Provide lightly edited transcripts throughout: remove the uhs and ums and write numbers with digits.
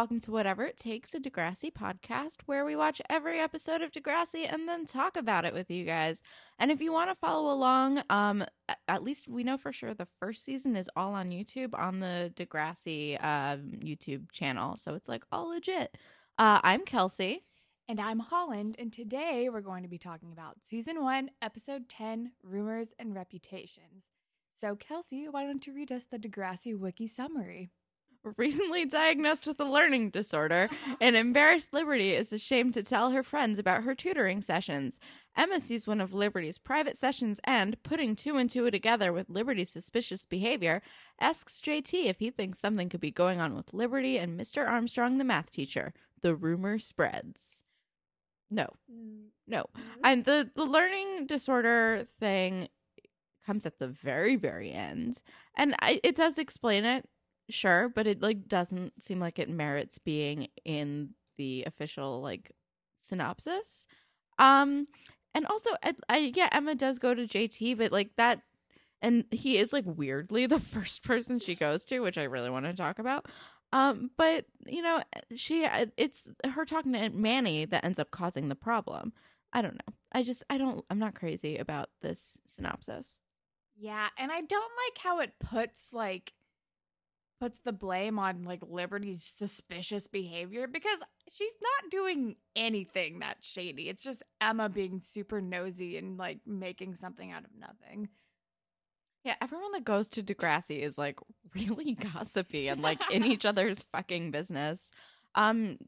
Welcome to Whatever It Takes, a Degrassi podcast, where we watch every episode of Degrassi and then talk about it with you guys. And if you want to follow along, at least we know for sure the first season is all on YouTube, on the Degrassi YouTube channel. So it's like all legit. I'm Kelsey. And I'm Holland. And today we're going to be talking about Season 1, Episode 10, Rumors and Reputations. So Kelsey, why don't you read us the Degrassi Wiki summary? Recently diagnosed with a learning disorder, an embarrassed Liberty is ashamed to tell her friends about her tutoring sessions. Emma sees one of Liberty's private sessions and, putting two and two together with Liberty's suspicious behavior, asks JT if he thinks something could be going on with Liberty and Mr. Armstrong, the math teacher. The rumor spreads. No. And the learning disorder thing comes at the very, very end. And it does explain it. Sure, but it doesn't seem like it merits being in the official synopsis. And also Emma does go to JT, but that, and he is weirdly the first person she goes to, which I really want to talk about. But it's her talking to Manny that ends up causing the problem. I don't know. I'm not crazy about this synopsis. Yeah, and I don't like how it puts the blame on Liberty's suspicious behavior, because she's not doing anything that's shady. It's just Emma being super nosy and making something out of nothing. Yeah, everyone that goes to Degrassi is really gossipy and in each other's fucking business.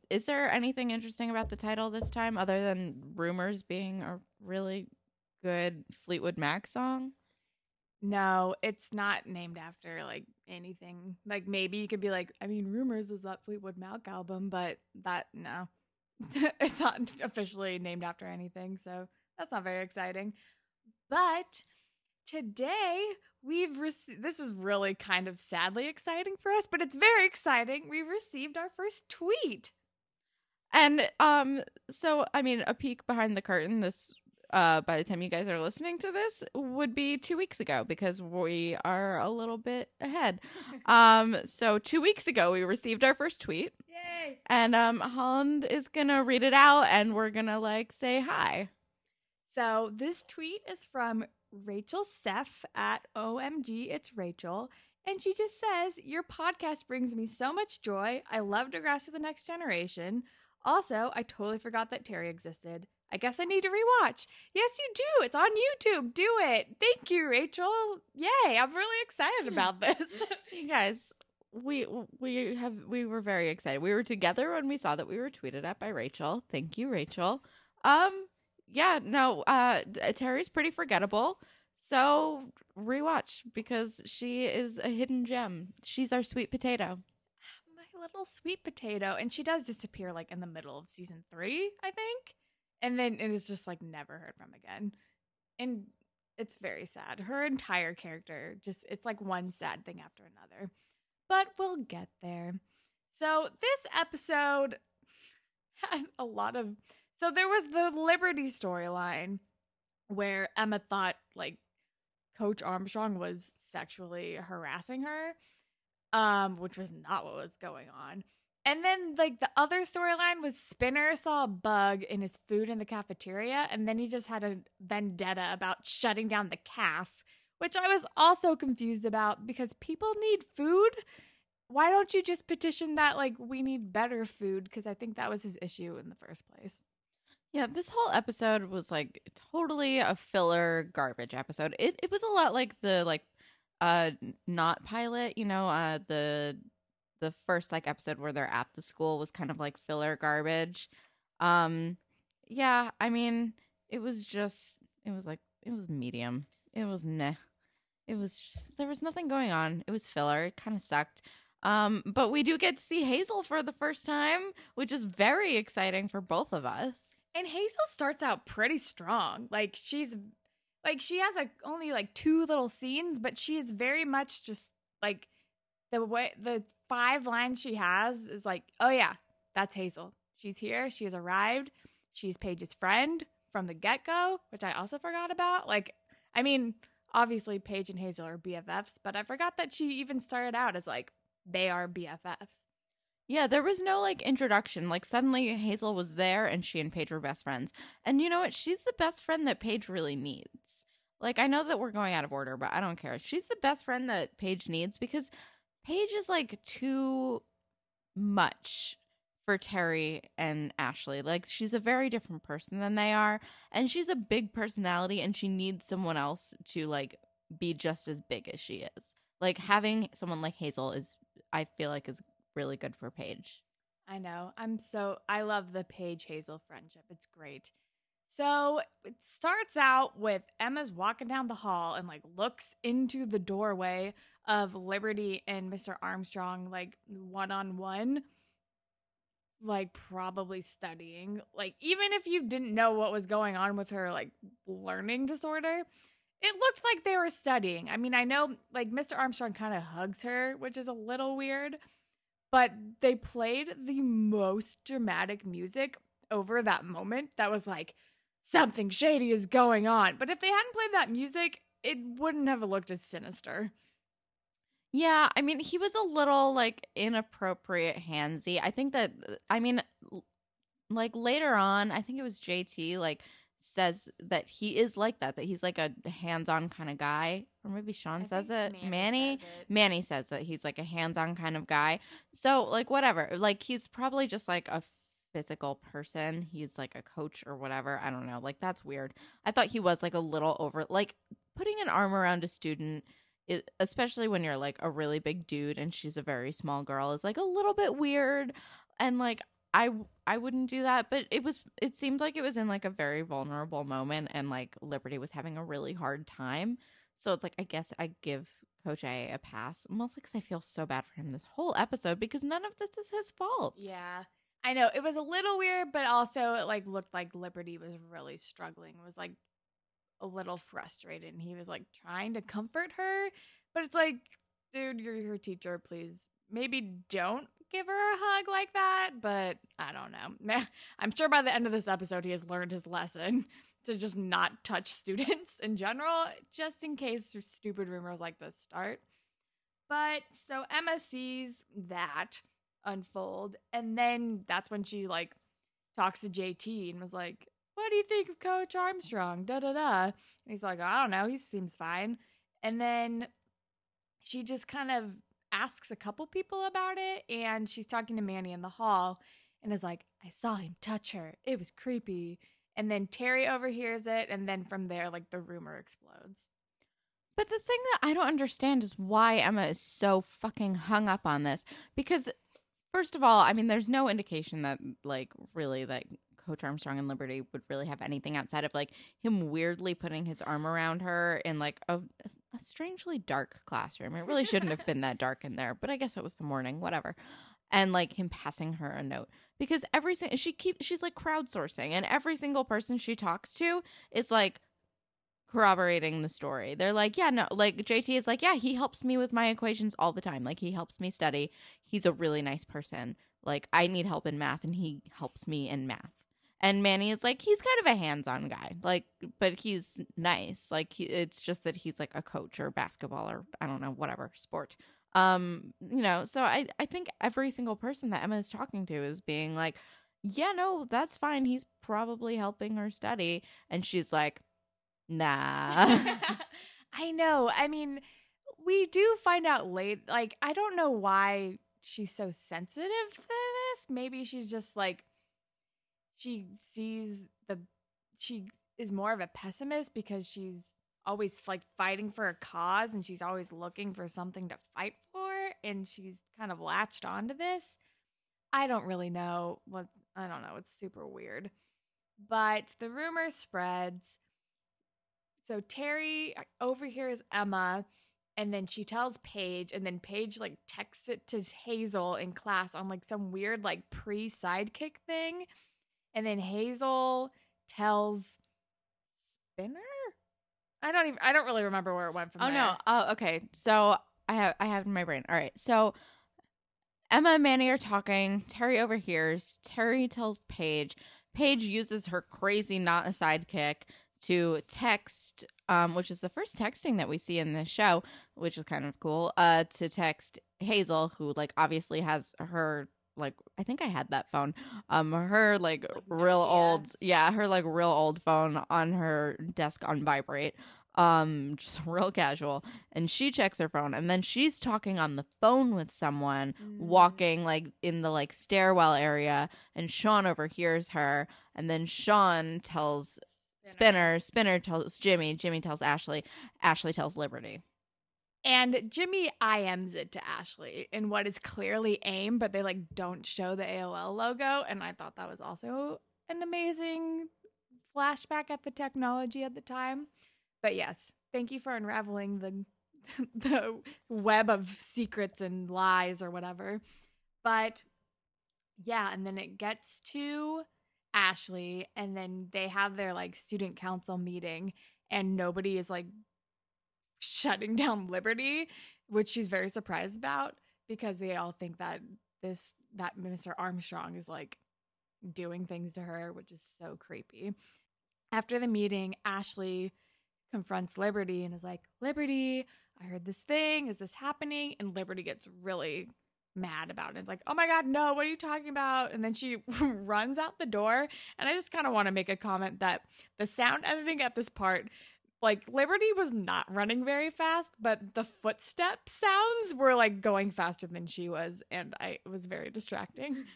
Is there anything interesting about the title this time other than Rumors being a really good Fleetwood Mac song? No, it's not named after anything. Maybe you could be Rumors is that Fleetwood Mac album, but no. It's not officially named after anything, so that's not very exciting. But today we've received, this is really kind of sadly exciting for us, but it's very exciting. We've received our first tweet. And a peek behind the curtain, this by the time you guys are listening to this, would be 2 weeks ago, because we are a little bit ahead. So 2 weeks ago, we received our first tweet. Yay! And Holland is going to read it out, and we're going to, say hi. So this tweet is from Rachel Seff at OMG It's Rachel, and she just says, "Your podcast brings me so much joy. I love Degrassi: The Next Generation. Also, I totally forgot that Terry existed. I guess I need to rewatch." Yes, you do. It's on YouTube. Do it. Thank you, Rachel. Yay. I'm really excited about this. You guys, we were very excited. We were together when we saw that we were tweeted at by Rachel. Thank you, Rachel. Terry's pretty forgettable. So rewatch, because she is a hidden gem. She's our sweet potato. My little sweet potato. And she does disappear in the middle of season 3, I think. And then it is just never heard from again. And it's very sad. Her entire character, just it's one sad thing after another. But we'll get there. So this episode had a lot of... So there was the Liberty storyline where Emma thought Coach Armstrong was sexually harassing her, which was not what was going on. And then, the other storyline was Spinner saw a bug in his food in the cafeteria, and then he just had a vendetta about shutting down the calf, which I was also confused about, because people need food. Why don't you just petition that, we need better food? Because I think that was his issue in the first place. Yeah, this whole episode was, totally a filler garbage episode. It was a lot like the, not pilot, the first episode where they're at the school was kind of filler garbage. It was medium. It was meh. It was just, there was nothing going on. It was filler. It kind of sucked. But we do get to see Hazel for the first time, which is very exciting for both of us. And Hazel starts out pretty strong. She has only two little scenes, but she is very much just the way the 5 lines she has is oh yeah, that's Hazel. She's here. She has arrived. She's Paige's friend from the get-go, which I also forgot about. Obviously Paige and Hazel are BFFs, but I forgot that she even started out as they are BFFs. Yeah, there was no like introduction. Like suddenly Hazel was there and she and Paige were best friends. And you know what? She's the best friend that Paige really needs. Like I know that we're going out of order, but I don't care. She's the best friend that Paige needs because Paige is like too much for Terry and Ashley. Like she's a very different person than they are, and she's a big personality and she needs someone else to like be just as big as she is. Like having someone like Hazel is, I feel like, is really good for Paige. I know. I love the Paige Hazel friendship. It's great. So it starts out with Emma's walking down the hall and like looks into the doorway of Liberty and Mr. Armstrong, like one-on-one, like probably studying. Like even if you didn't know what was going on with her like learning disorder, it looked like they were studying. I mean, I know like Mr. Armstrong kind of hugs her, which is a little weird. But they played the most dramatic music over that moment that was like, something shady is going on. But if they hadn't played that music, it wouldn't have looked as sinister. Yeah, I mean, he was a little, like, inappropriate handsy. I think that, I mean, like, later on, I think it was JT, like, says that he is like that he's like a hands-on kind of guy, or maybe Sean says it. Manny says that he's like a hands-on kind of guy. So like whatever, like he's probably just like a physical person. He's like a coach or whatever. I don't know. Like that's weird. I thought he was like a little over, like putting an arm around a student, especially when you're like a really big dude and she's a very small girl, is like a little bit weird. And like I wouldn't do that, but it seemed like it was in like a very vulnerable moment, and like Liberty was having a really hard time. So it's like, I guess I give Coach A a pass, mostly because I feel so bad for him this whole episode because none of this is his fault. Yeah, I know. It was a little weird, but also it like looked like Liberty was really struggling, was like a little frustrated, and he was like trying to comfort her, but it's like, dude, you're her teacher, please. Maybe don't give her a hug like that, but I don't know. I'm sure by the end of this episode, he has learned his lesson to just not touch students in general, just in case stupid rumors like this start. But so Emma sees that unfold, and then that's when she like talks to JT and was like, what do you think of Coach Armstrong? Da-da-da. And he's like, I don't know. He seems fine. And then she just kind of asks a couple people about it, and she's talking to Manny in the hall and is like, I saw him touch her. It was creepy. And then Terry overhears it, and then from there, like, the rumor explodes. But the thing that I don't understand is why Emma is so fucking hung up on this. Because, first of all, I mean, there's no indication that, like, really, that Coach Armstrong and Liberty would really have anything outside of, like, him weirdly putting his arm around her in, like, a strangely dark classroom. It really shouldn't have been that dark in there, but I guess it was the morning, whatever. And like him passing her a note, because she's like crowdsourcing, and every single person she talks to is like corroborating the story. They're like, yeah, no, like JT is like, yeah, he helps me with my equations all the time. Like he helps me study. He's a really nice person. Like I need help in math and he helps me in math. And Manny is like, he's kind of a hands-on guy, like, but he's nice. Like, it's just that he's like a coach or basketball or I don't know, whatever sport. You know, so I think every single person that Emma is talking to is being like, yeah, no, that's fine. He's probably helping her study. And she's like, nah. I know. I mean, we do find out late. Like, I don't know why she's so sensitive to this. Maybe she's just like, she is more of a pessimist because she's always like fighting for a cause, and she's always looking for something to fight for, and she's kind of latched onto this. I don't really know what, I don't know. It's super weird, but the rumor spreads. So Terry overhears Emma, and then she tells Paige, and then Paige like texts it to Hazel in class on like some weird like pre-sidekick thing. And then Hazel tells Spinner? I don't really remember where it went from there. Oh, no. Oh, okay. So I have in my brain. All right. So Emma and Manny are talking. Terry overhears. Terry tells Paige. Paige uses her crazy not a sidekick to text, which is the first texting that we see in this show, which is kind of cool, to text Hazel, who, like, obviously has her like I think I had that phone. Her like real old, her like real old phone on her desk on vibrate. Just real casual, and she checks her phone, and then she's talking on the phone with someone walking like in the like stairwell area, and Sean overhears her, and then Sean tells Spinner tells Jimmy tells Ashley tells Liberty. And Jimmy IMs it to Ashley in what is clearly AIM, but they like don't show the AOL logo, and I thought that was also an amazing flashback at the technology at the time. But yes, thank you for unraveling the web of secrets and lies or whatever. But yeah, and then it gets to Ashley, and then they have their like student council meeting, and nobody is like shutting down Liberty, which she's very surprised about, because they all think that that Mr. Armstrong is like doing things to her, which is so creepy. After the meeting, Ashley confronts Liberty and is like, Liberty, I heard this thing. Is this happening? And Liberty gets really mad about it. It's like, oh my God, no, what are you talking about? And then she runs out the door. And I just kind of want to make a comment that the sound editing at this part, like Liberty was not running very fast, but the footstep sounds were like going faster than she was. And it was very distracting.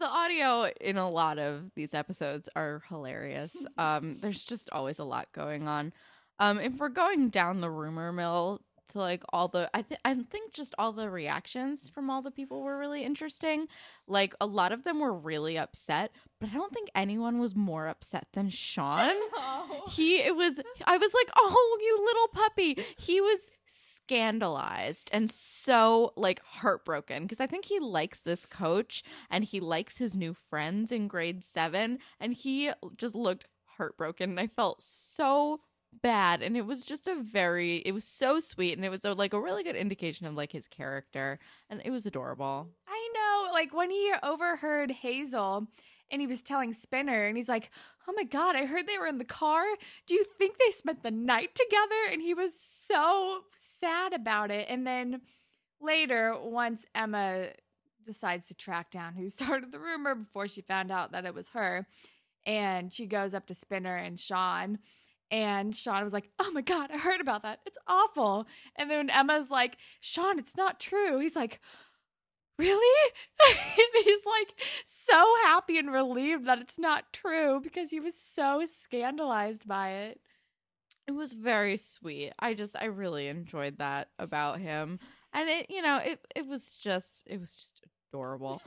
The audio in a lot of these episodes are hilarious. There's just always a lot going on. If we're going down the rumor mill to like all the, I think just all the reactions from all the people were really interesting. Like a lot of them were really upset, but I don't think anyone was more upset than Sean. I was like, oh, you little puppy. He was scandalized and so like heartbroken, because I think he likes this coach and he likes his new friends in grade 7, and he just looked heartbroken, and I felt so bad, and it was just it was so sweet, and it was like a really good indication of like his character, and it was adorable. I know, like when he overheard Hazel and he was telling Spinner, and he's like, oh my God, I heard they were in the car. Do you think they spent the night together? And he was so sad about it. And then later, once Emma decides to track down who started the rumor before she found out that it was her, and she goes up to Spinner and Sean, and Sean was like, oh my God, I heard about that. It's awful. And then Emma's like, Sean, it's not true. He's like, really? He's like so happy and relieved that it's not true, because he was so scandalized by it. It was very sweet. I really enjoyed that about him. And it was just adorable.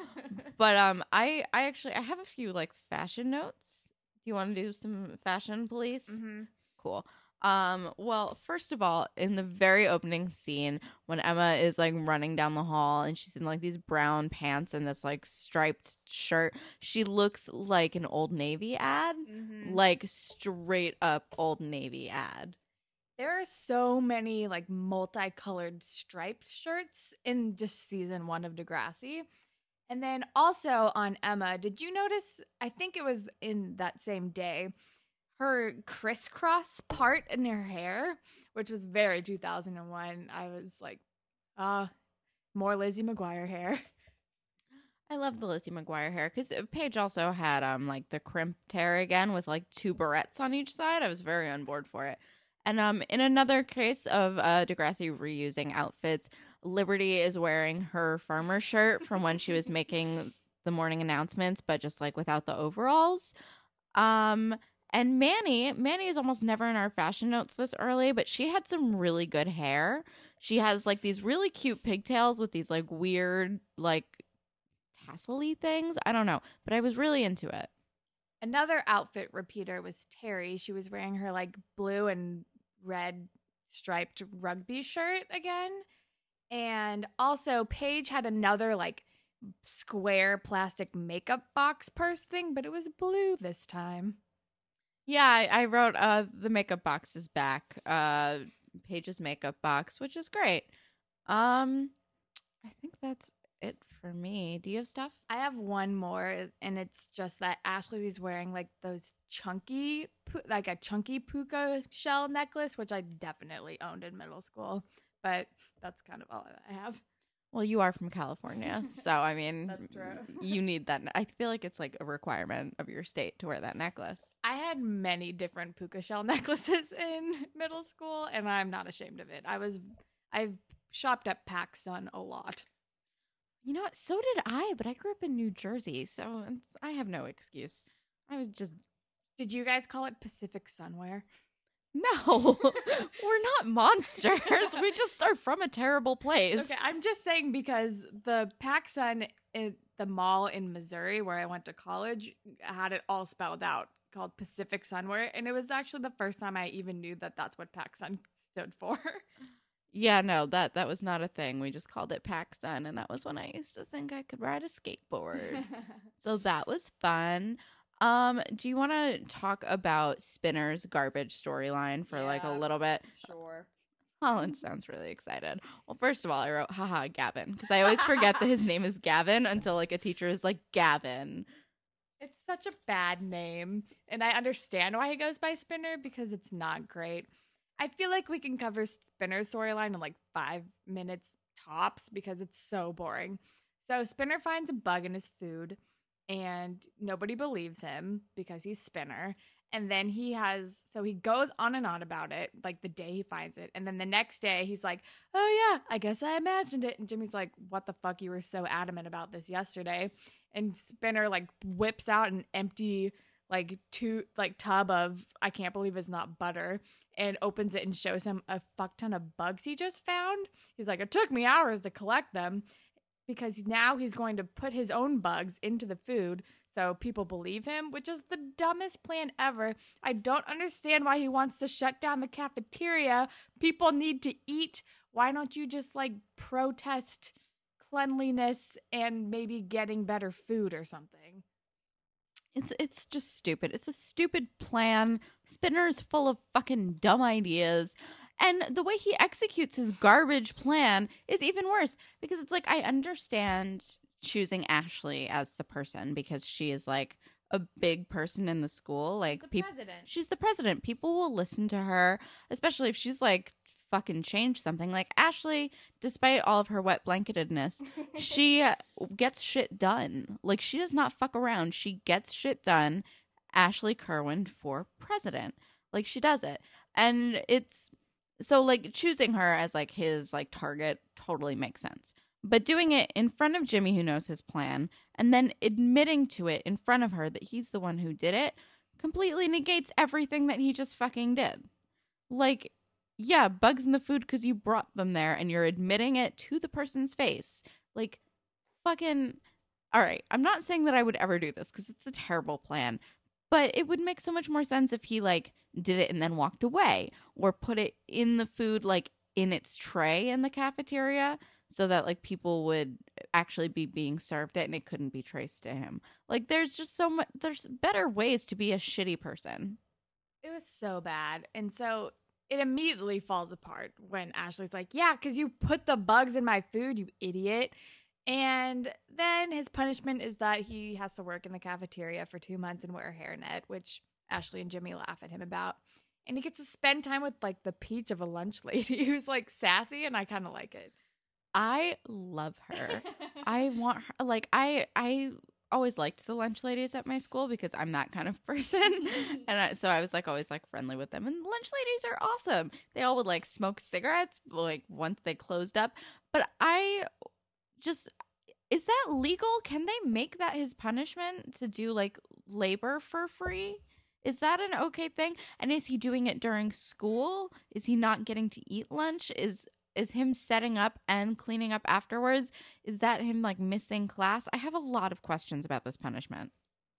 But I have a few like fashion notes. Do you want to do some fashion police? Mm-hmm. Cool. Well, first of all, in the very opening scene when Emma is like running down the hall and she's in like these brown pants and this like striped shirt, she looks like an Old Navy ad, like straight up Old Navy ad. There are so many like multicolored striped shirts in just season 1 of Degrassi. And then also on Emma, did you notice, I think it was in that same day, her crisscross part in her hair, which was very 2001. I was like, more Lizzie McGuire hair. I love the Lizzie McGuire hair, because Paige also had like the crimped hair again with like 2 barrettes on each side. I was very on board for it. And in another case of Degrassi reusing outfits, Liberty is wearing her farmer shirt from when she was making the morning announcements, but just like without the overalls. And Manny is almost never in our fashion notes this early, but she had some really good hair. She has like these really cute pigtails with these like weird like tassel-y things. I don't know, but I was really into it. Another outfit repeater was Terry. She was wearing her like blue and red striped rugby shirt again. And also Paige had another like square plastic makeup box purse thing, but it was blue this time. Yeah, I wrote the makeup box is back. Paige's makeup box, which is great. I think that's it for me. Do you have stuff? I have one more, and it's just that Ashley was wearing like those chunky, like a chunky puka shell necklace, which I definitely owned in middle school. But that's kind of all I have. Well, you are from California, so I mean, that's true. You need that. I feel like it's like a requirement of your state to wear that necklace. I had many different puka shell necklaces in middle school, and I'm not ashamed of it. I've shopped at PacSun a lot. You know what? So did I, but I grew up in New Jersey, so I have no excuse. I was just. Did you guys call it Pacific Sunwear? No, we're not monsters. We just are from a terrible place. Okay, I'm just saying because the PacSun, the mall in Missouri where I went to college, had it all spelled out called Pacific Sunwear, and it was actually the first time I even knew that that's what PacSun stood for. Yeah, no, that was not a thing. We just called it PacSun, and that was when I used to think I could ride a skateboard. So that was fun. Do you want to talk about Spinner's garbage storyline for like a little bit? Sure. Holland sounds really excited. Well, first of all, I wrote, haha, Gavin, because I always forget that his name is Gavin until like a teacher is like, Gavin. It's such a bad name. And I understand why he goes by Spinner because it's not great. I feel like we can cover Spinner's storyline in like 5 minutes tops because it's so boring. So Spinner finds a bug in his food. And nobody believes him because he's Spinner. And then he goes on and on about it, like the day he finds it. And then the next day he's like, oh yeah, I guess I imagined it. And Jimmy's like, what the fuck? You were so adamant about this yesterday. And Spinner like whips out an empty like tub of, I can't believe it's not butter, and opens it and shows him a fuck ton of bugs he just found. He's like, it took me hours to collect them. Because now he's going to put his own bugs into the food so people believe him, which is the dumbest plan ever. I don't understand why he wants to shut down the cafeteria. People need to eat. Why don't you just, like, protest cleanliness and maybe getting better food or something? It's just stupid. It's a stupid plan. Spinner is full of fucking dumb ideas. And the way he executes his garbage plan is even worse because it's like I understand choosing Ashley as the person because she is like a big person in the school. Like she's the president. People will listen to her, especially if she's like fucking change something. Like Ashley, despite all of her wet blanketedness, she gets shit done. Like she does not fuck around. She gets shit done. Ashley Kerwin for president. Like she does it. And it's... So, like, choosing her as, like, his, like, target totally makes sense. But doing it in front of Jimmy, who knows his plan, and then admitting to it in front of her that he's the one who did it, completely negates everything that he just fucking did. Like, yeah, bugs in the food because you brought them there and you're admitting it to the person's face. Like, fucking, all right, I'm not saying that I would ever do this because it's a terrible plan. But it would make so much more sense if he, like, did it and then walked away or put it in the food, like, in its tray in the cafeteria so that, like, people would actually be being served it and it couldn't be traced to him. Like, there's just so much – there's better ways to be a shitty person. It was so bad. And so it immediately falls apart when Ashley's like, yeah, because you put the bugs in my food, you idiot. And then his punishment is that he has to work in the cafeteria for 2 months and wear a hairnet, which Ashley and Jimmy laugh at him about. And he gets to spend time with, like, the peach of a lunch lady who's, like, sassy, and I kind of like it. I love her. I want her. Like, I always liked the lunch ladies at my school because I'm that kind of person. So I was, like, always, like, friendly with them. And the lunch ladies are awesome. They all would, like, smoke cigarettes, like, once they closed up. But I... Just, is that legal? Can they make that his punishment to do, like, labor for free? Is that an okay thing? And is he doing it during school? Is he not getting to eat lunch? Is him setting up and cleaning up afterwards? Is that him, like, missing class? I have a lot of questions about this punishment.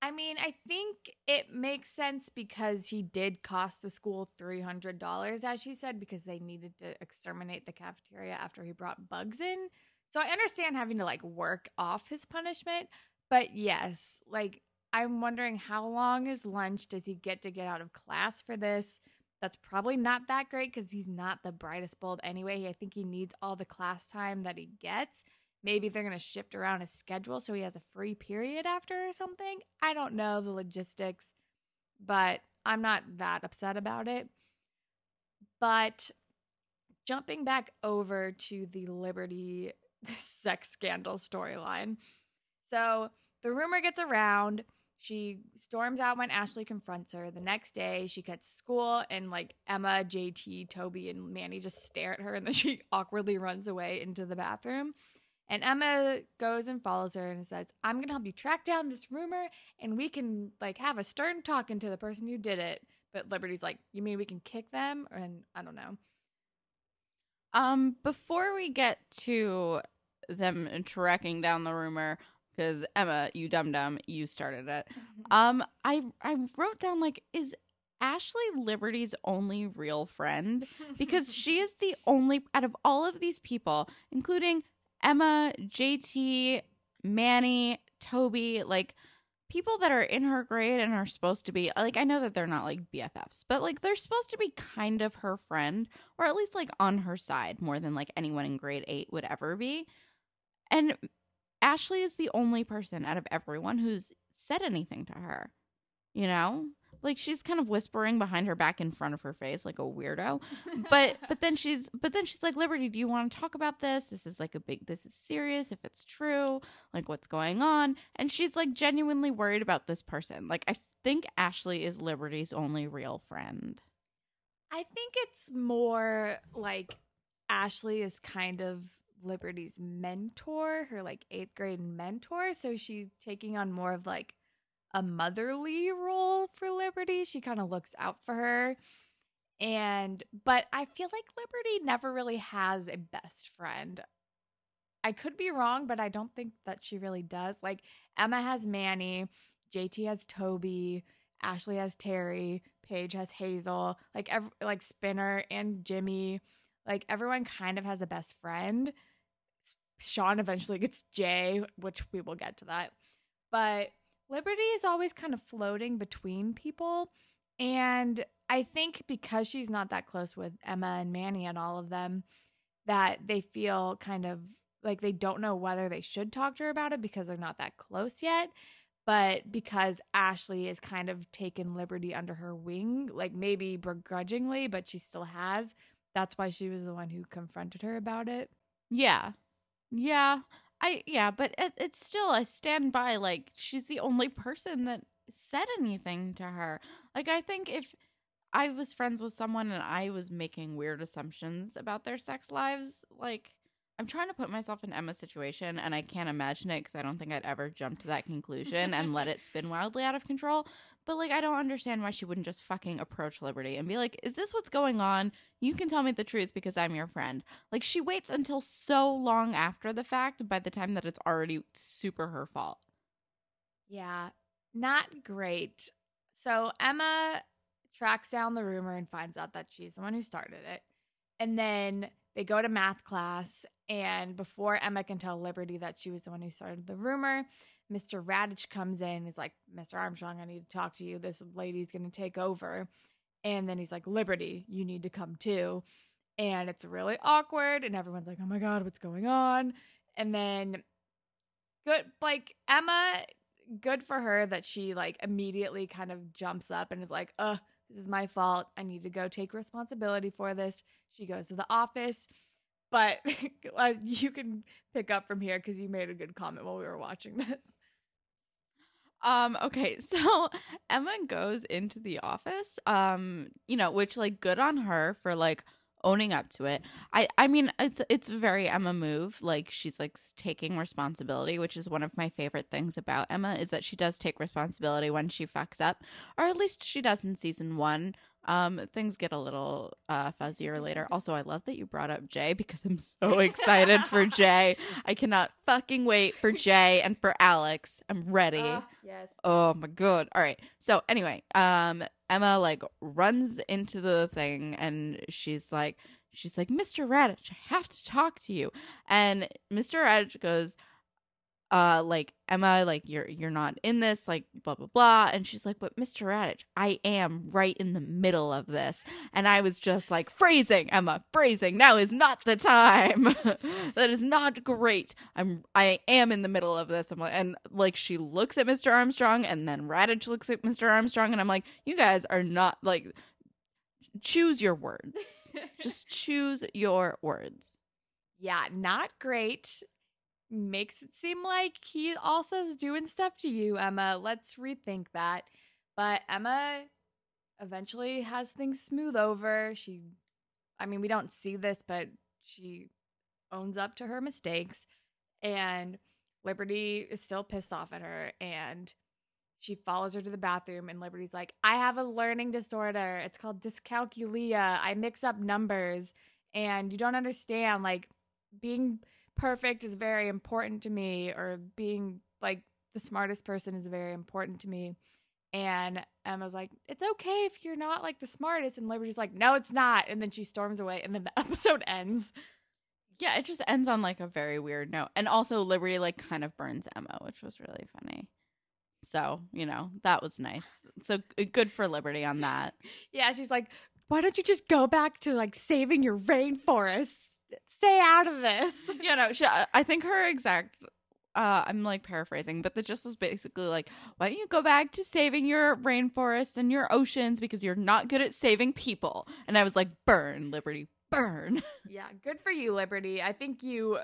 I mean, I think it makes sense because he did cost the school $300, as she said, because they needed to exterminate the cafeteria after he brought bugs in. So I understand having to, like, work off his punishment, but yes, like, I'm wondering how long his lunch does he get out of class for this? That's probably not that great because he's not the brightest bulb anyway. I think he needs all the class time that he gets. Maybe they're going to shift around his schedule so he has a free period after or something. I don't know the logistics, but I'm not that upset about it. But jumping back over to the Liberty sex scandal storyline. So the rumor gets around. She storms out when Ashley confronts her. The next day, she cuts school, and like Emma, JT, Toby, and Manny just stare at her, and then she awkwardly runs away into the bathroom. And Emma goes and follows her and says, I'm going to help you track down this rumor, and we can like have a stern talking to the person who did it. But Liberty's like, you mean we can kick them? And I don't know. Before we get to them tracking down the rumor, because Emma, you dum-dum, you started it. I wrote down, like, is Ashley Liberty's only real friend? Because she is the only, out of all of these people, including Emma, JT, Manny, Toby, like, people that are in her grade and are supposed to be, like, I know that they're not, like, BFFs, but, like, they're supposed to be kind of her friend, or at least, like, on her side more than, like, anyone in grade 8 would ever be. And Ashley is the only person out of everyone who's said anything to her, you know? Like, she's kind of whispering behind her back in front of her face like a weirdo. But then she's like, Liberty, do you want to talk about this? This is serious if it's true. Like, what's going on? And she's, like, genuinely worried about this person. Like, I think Ashley is Liberty's only real friend. I think it's more like Ashley is kind of Liberty's mentor, her like 8th grade mentor, so she's taking on more of like a motherly role for Liberty. She kind of looks out for her, but I feel like Liberty never really has a best friend. I could be wrong, but I don't think that she really does. Like, Emma has Manny, JT has Toby, Ashley has Terry, Paige has Hazel, like Spinner and Jimmy. Like, everyone kind of has a best friend. Sean eventually gets Jay, which we will get to that. But Liberty is always kind of floating between people. And I think because she's not that close with Emma and Manny and all of them, that they feel kind of like they don't know whether they should talk to her about it because they're not that close yet. But because Ashley has kind of taken Liberty under her wing, like maybe begrudgingly, but she still has. That's why she was the one who confronted her about it. But it's still, I stand by, like, she's the only person that said anything to her. Like, I think if I was friends with someone and I was making weird assumptions about their sex lives, like, I'm trying to put myself in Emma's situation, and I can't imagine it because I don't think I'd ever jump to that conclusion and let it spin wildly out of control. But, like, I don't understand why she wouldn't just fucking approach Liberty and be like, is this what's going on? You can tell me the truth because I'm your friend. Like, she waits until so long after the fact, by the time that it's already super her fault. Yeah, not great. So Emma tracks down the rumor and finds out that she's the one who started it. And then they go to math class, and before Emma can tell Liberty that she was the one who started the rumor, Mr. Radich comes in and is like, Mr. Armstrong, I need to talk to you. This lady's going to take over. And then he's like, Liberty, you need to come too. And it's really awkward, and everyone's like, oh my God, what's going on? And then Emma, good for her that she like immediately kind of jumps up and is like, this is my fault. I need to go take responsibility for this. She goes to the office, but you can pick up from here because you made a good comment while we were watching this. Okay, so Emma goes into the office, you know, which, like, good on her for, like, owning up to it. I mean, it's a very Emma move. Like, she's, like, taking responsibility, which is one of my favorite things about Emma, is that she does take responsibility when she fucks up, or at least she does in season 1. Things get a little fuzzier later. Also, I love that you brought up Jay because I'm so excited for Jay. I cannot fucking wait for Jay and for Alex. I'm ready. Yes. Oh my God. All right. So anyway, Emma like runs into the thing and she's like, Mr. Radich, I have to talk to you. And Mr. Radich goes, like, Emma, like, you're not in this, like, blah, blah, blah. And she's like, but Mr. Radich, I am right in the middle of this. And I was just like, phrasing, Emma, phrasing. Now is not the time. That is not great. I am in the middle of this. I'm like, and, like, she looks at Mr. Armstrong, and then Radich looks at Mr. Armstrong, and I'm like, you guys are not, like, choose your words. Just choose your words. Yeah, not great. makes it seem like he also is doing stuff to you, Emma. Let's rethink that. But Emma eventually has things smooth over. We don't see this, but she owns up to her mistakes. And Liberty is still pissed off at her. And she follows her to the bathroom. And Liberty's like, I have a learning disorder. It's called dyscalculia. I mix up numbers. And you don't understand, like, being perfect is very important to me, or being like the smartest person is very important to me. And Emma's like, it's okay if you're not like the smartest. And Liberty's like, no, it's not. And then she storms away, and then the episode ends. Yeah, it just ends on like a very weird note. And also Liberty like kind of burns Emma, which was really funny. So, you know, that was nice. So good for Liberty on that. Yeah, she's like, why don't you just go back to like saving your rainforest? Stay out of this. You know, I think her exact, I'm like paraphrasing, but the gist was basically like, why don't you go back to saving your rainforests and your oceans because you're not good at saving people? And I was like, burn, Liberty, burn. Yeah, good for you, Liberty. I think you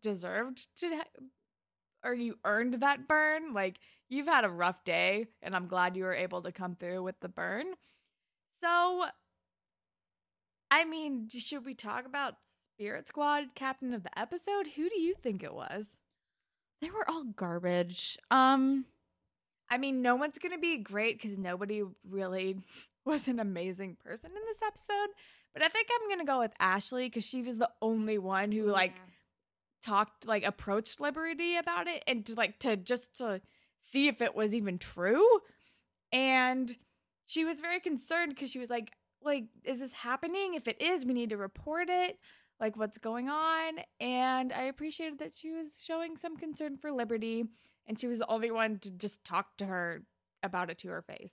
deserved to, or you earned that burn. Like, you've had a rough day, and I'm glad you were able to come through with the burn. So, I mean, should we talk about Spirit Squad captain of the episode? Who do you think it was? They were all garbage. I mean, no one's going to be great because nobody really was an amazing person in this episode. But I think I'm going to go with Ashley because she was the only one who talked, approached Liberty about it and to see if it was even true. And she was very concerned because she was like, is this happening? If it is, we need to report it. Like, what's going on? And I appreciated that she was showing some concern for Liberty, and she was the only one to just talk to her about it to her face.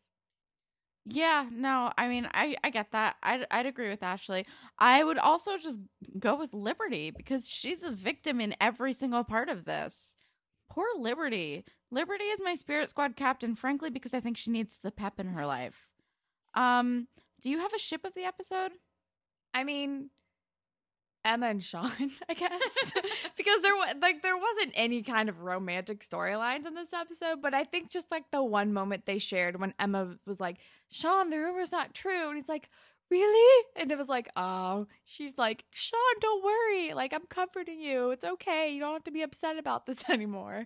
Yeah, no, I mean, I get that. I'd agree with Ashley. I would also just go with Liberty because she's a victim in every single part of this. Poor Liberty. Liberty is my Spirit Squad captain, frankly, because I think she needs the pep in her life. Do you have a ship of the episode? I mean, Emma and Sean, I guess, because there wasn't any kind of romantic storylines in this episode. But I think just like the one moment they shared when Emma was like, "Sean, the rumor's not true," and he's like, "Really?" And it was like, "Oh," she's like, "Sean, don't worry. Like, I'm comforting you. It's okay. You don't have to be upset about this anymore."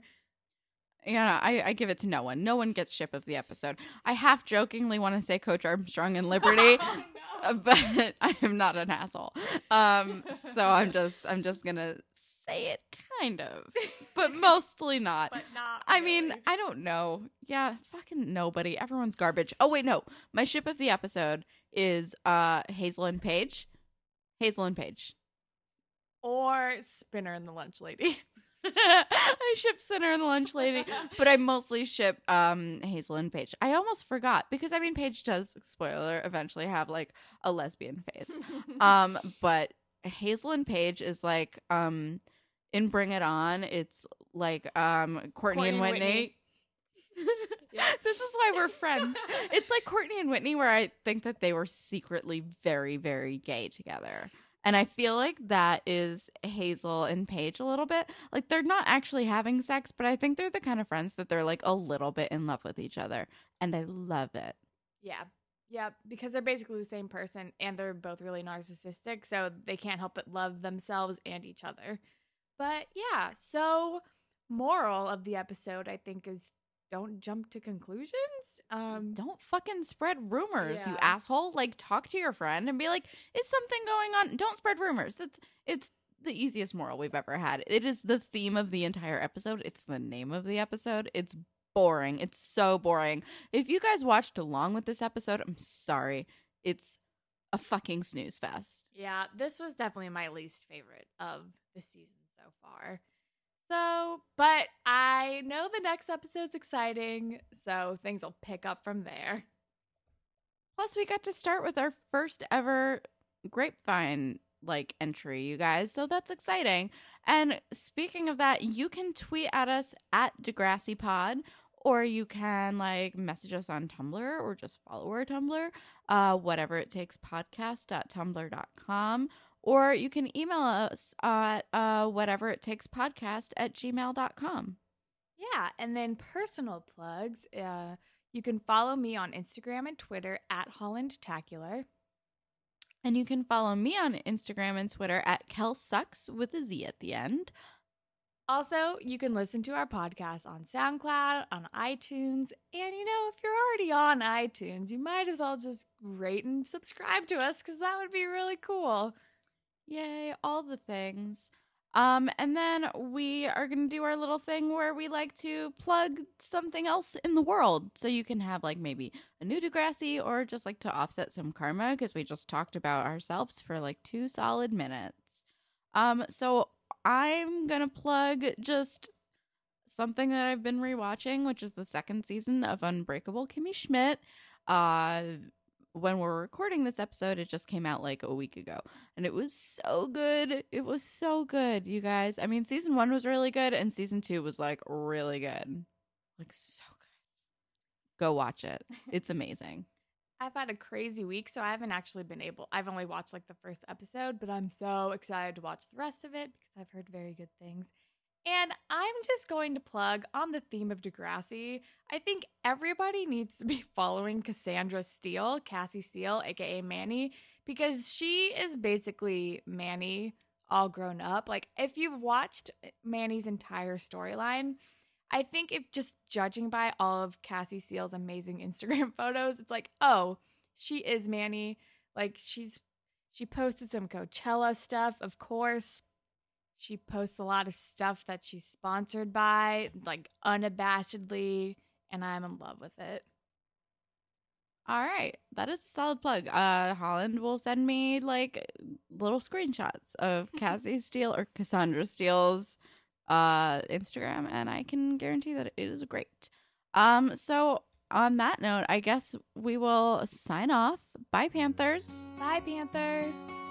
Yeah, I give it to no one. No one gets ship of the episode. I half jokingly want to say Coach Armstrong and Liberty, oh, no. But I am not an asshole. So I'm just gonna say it, kind of, but mostly not. But not. Really. I mean, I don't know. Yeah, fucking nobody. Everyone's garbage. Oh wait, no. My ship of the episode is Hazel and Paige. Hazel and Paige, or Spinner and the Lunch Lady. I ship Spinner and the Lunch Lady, but I mostly ship Hazel and Paige. I almost forgot because I mean Paige does, spoiler, eventually have like a lesbian phase. But Hazel and Paige is like in Bring It On, it's like Courtney and Whitney. Yeah. This is why we're friends. It's like Courtney and Whitney, where I think that they were secretly very, very gay together. And I feel like that is Hazel and Paige a little bit. Like, they're not actually having sex, but I think they're the kind of friends that they're, like, a little bit in love with each other. And I love it. Yeah. Yeah, because they're basically the same person, and they're both really narcissistic, so they can't help but love themselves and each other. But, yeah, so moral of the episode, I think, is don't jump to conclusions. Don't fucking spread rumors, yeah. You asshole. Like, talk to your friend and be like, is something going on? Don't spread rumors. It's the easiest moral we've ever had. It is the theme of the entire episode. It's the name of the episode. It's boring. It's so boring. If you guys watched along with this episode, I'm sorry. It's a fucking snooze fest. Yeah, this was definitely my least favorite of the season so far. So, but I know the next episode's exciting, so things will pick up from there. Plus, we got to start with our first ever Grapevine, entry, you guys, so that's exciting. And speaking of that, you can tweet at us at DegrassiPod, or you can, message us on Tumblr or just follow our Tumblr, whatever it takes, podcast.tumblr.com. or you can email us at whateverittakespodcast@gmail.com. Yeah, and then personal plugs. You can follow me on Instagram and Twitter at HollandTacular. And you can follow me on Instagram and Twitter at KelSucks with a Z at the end. Also, you can listen to our podcast on SoundCloud, on iTunes, and, you know, if you're already on iTunes, you might as well just rate and subscribe to us because that would be really cool. Yay, all the things. And then we are going to do our little thing where we like to plug something else in the world. So you can have, like, maybe a new Degrassi or just, like, to offset some karma because we just talked about ourselves for, like, 2 solid minutes. So I'm going to plug just something that I've been rewatching, which is the 2nd season of Unbreakable Kimmy Schmidt. When we're recording this episode, it just came out like a week ago. And it was so good. It was so good, you guys. I mean, season 1 was really good, and season 2 was, like, really good. Like, so good. Go watch it. It's amazing. I've had a crazy week, so I haven't actually been able. I've only watched, like, the 1st episode, but I'm so excited to watch the rest of it because I've heard very good things. And I'm just going to plug on the theme of Degrassi. I think everybody needs to be following Cassandra Steele, Cassie Steele, aka Manny, because she is basically Manny all grown up. Like, if you've watched Manny's entire storyline, I think if just judging by all of Cassie Steele's amazing Instagram photos, it's like, oh, she is Manny. Like, she posted some Coachella stuff, of course. She posts a lot of stuff that she's sponsored by, like, unabashedly, and I'm in love with it. All right. That is a solid plug. Holland will send me, like, little screenshots of Cassie Steele or Cassandra Steele's Instagram, and I can guarantee that it is great. So on that note, I guess we will sign off. Bye, Panthers. Bye, Panthers.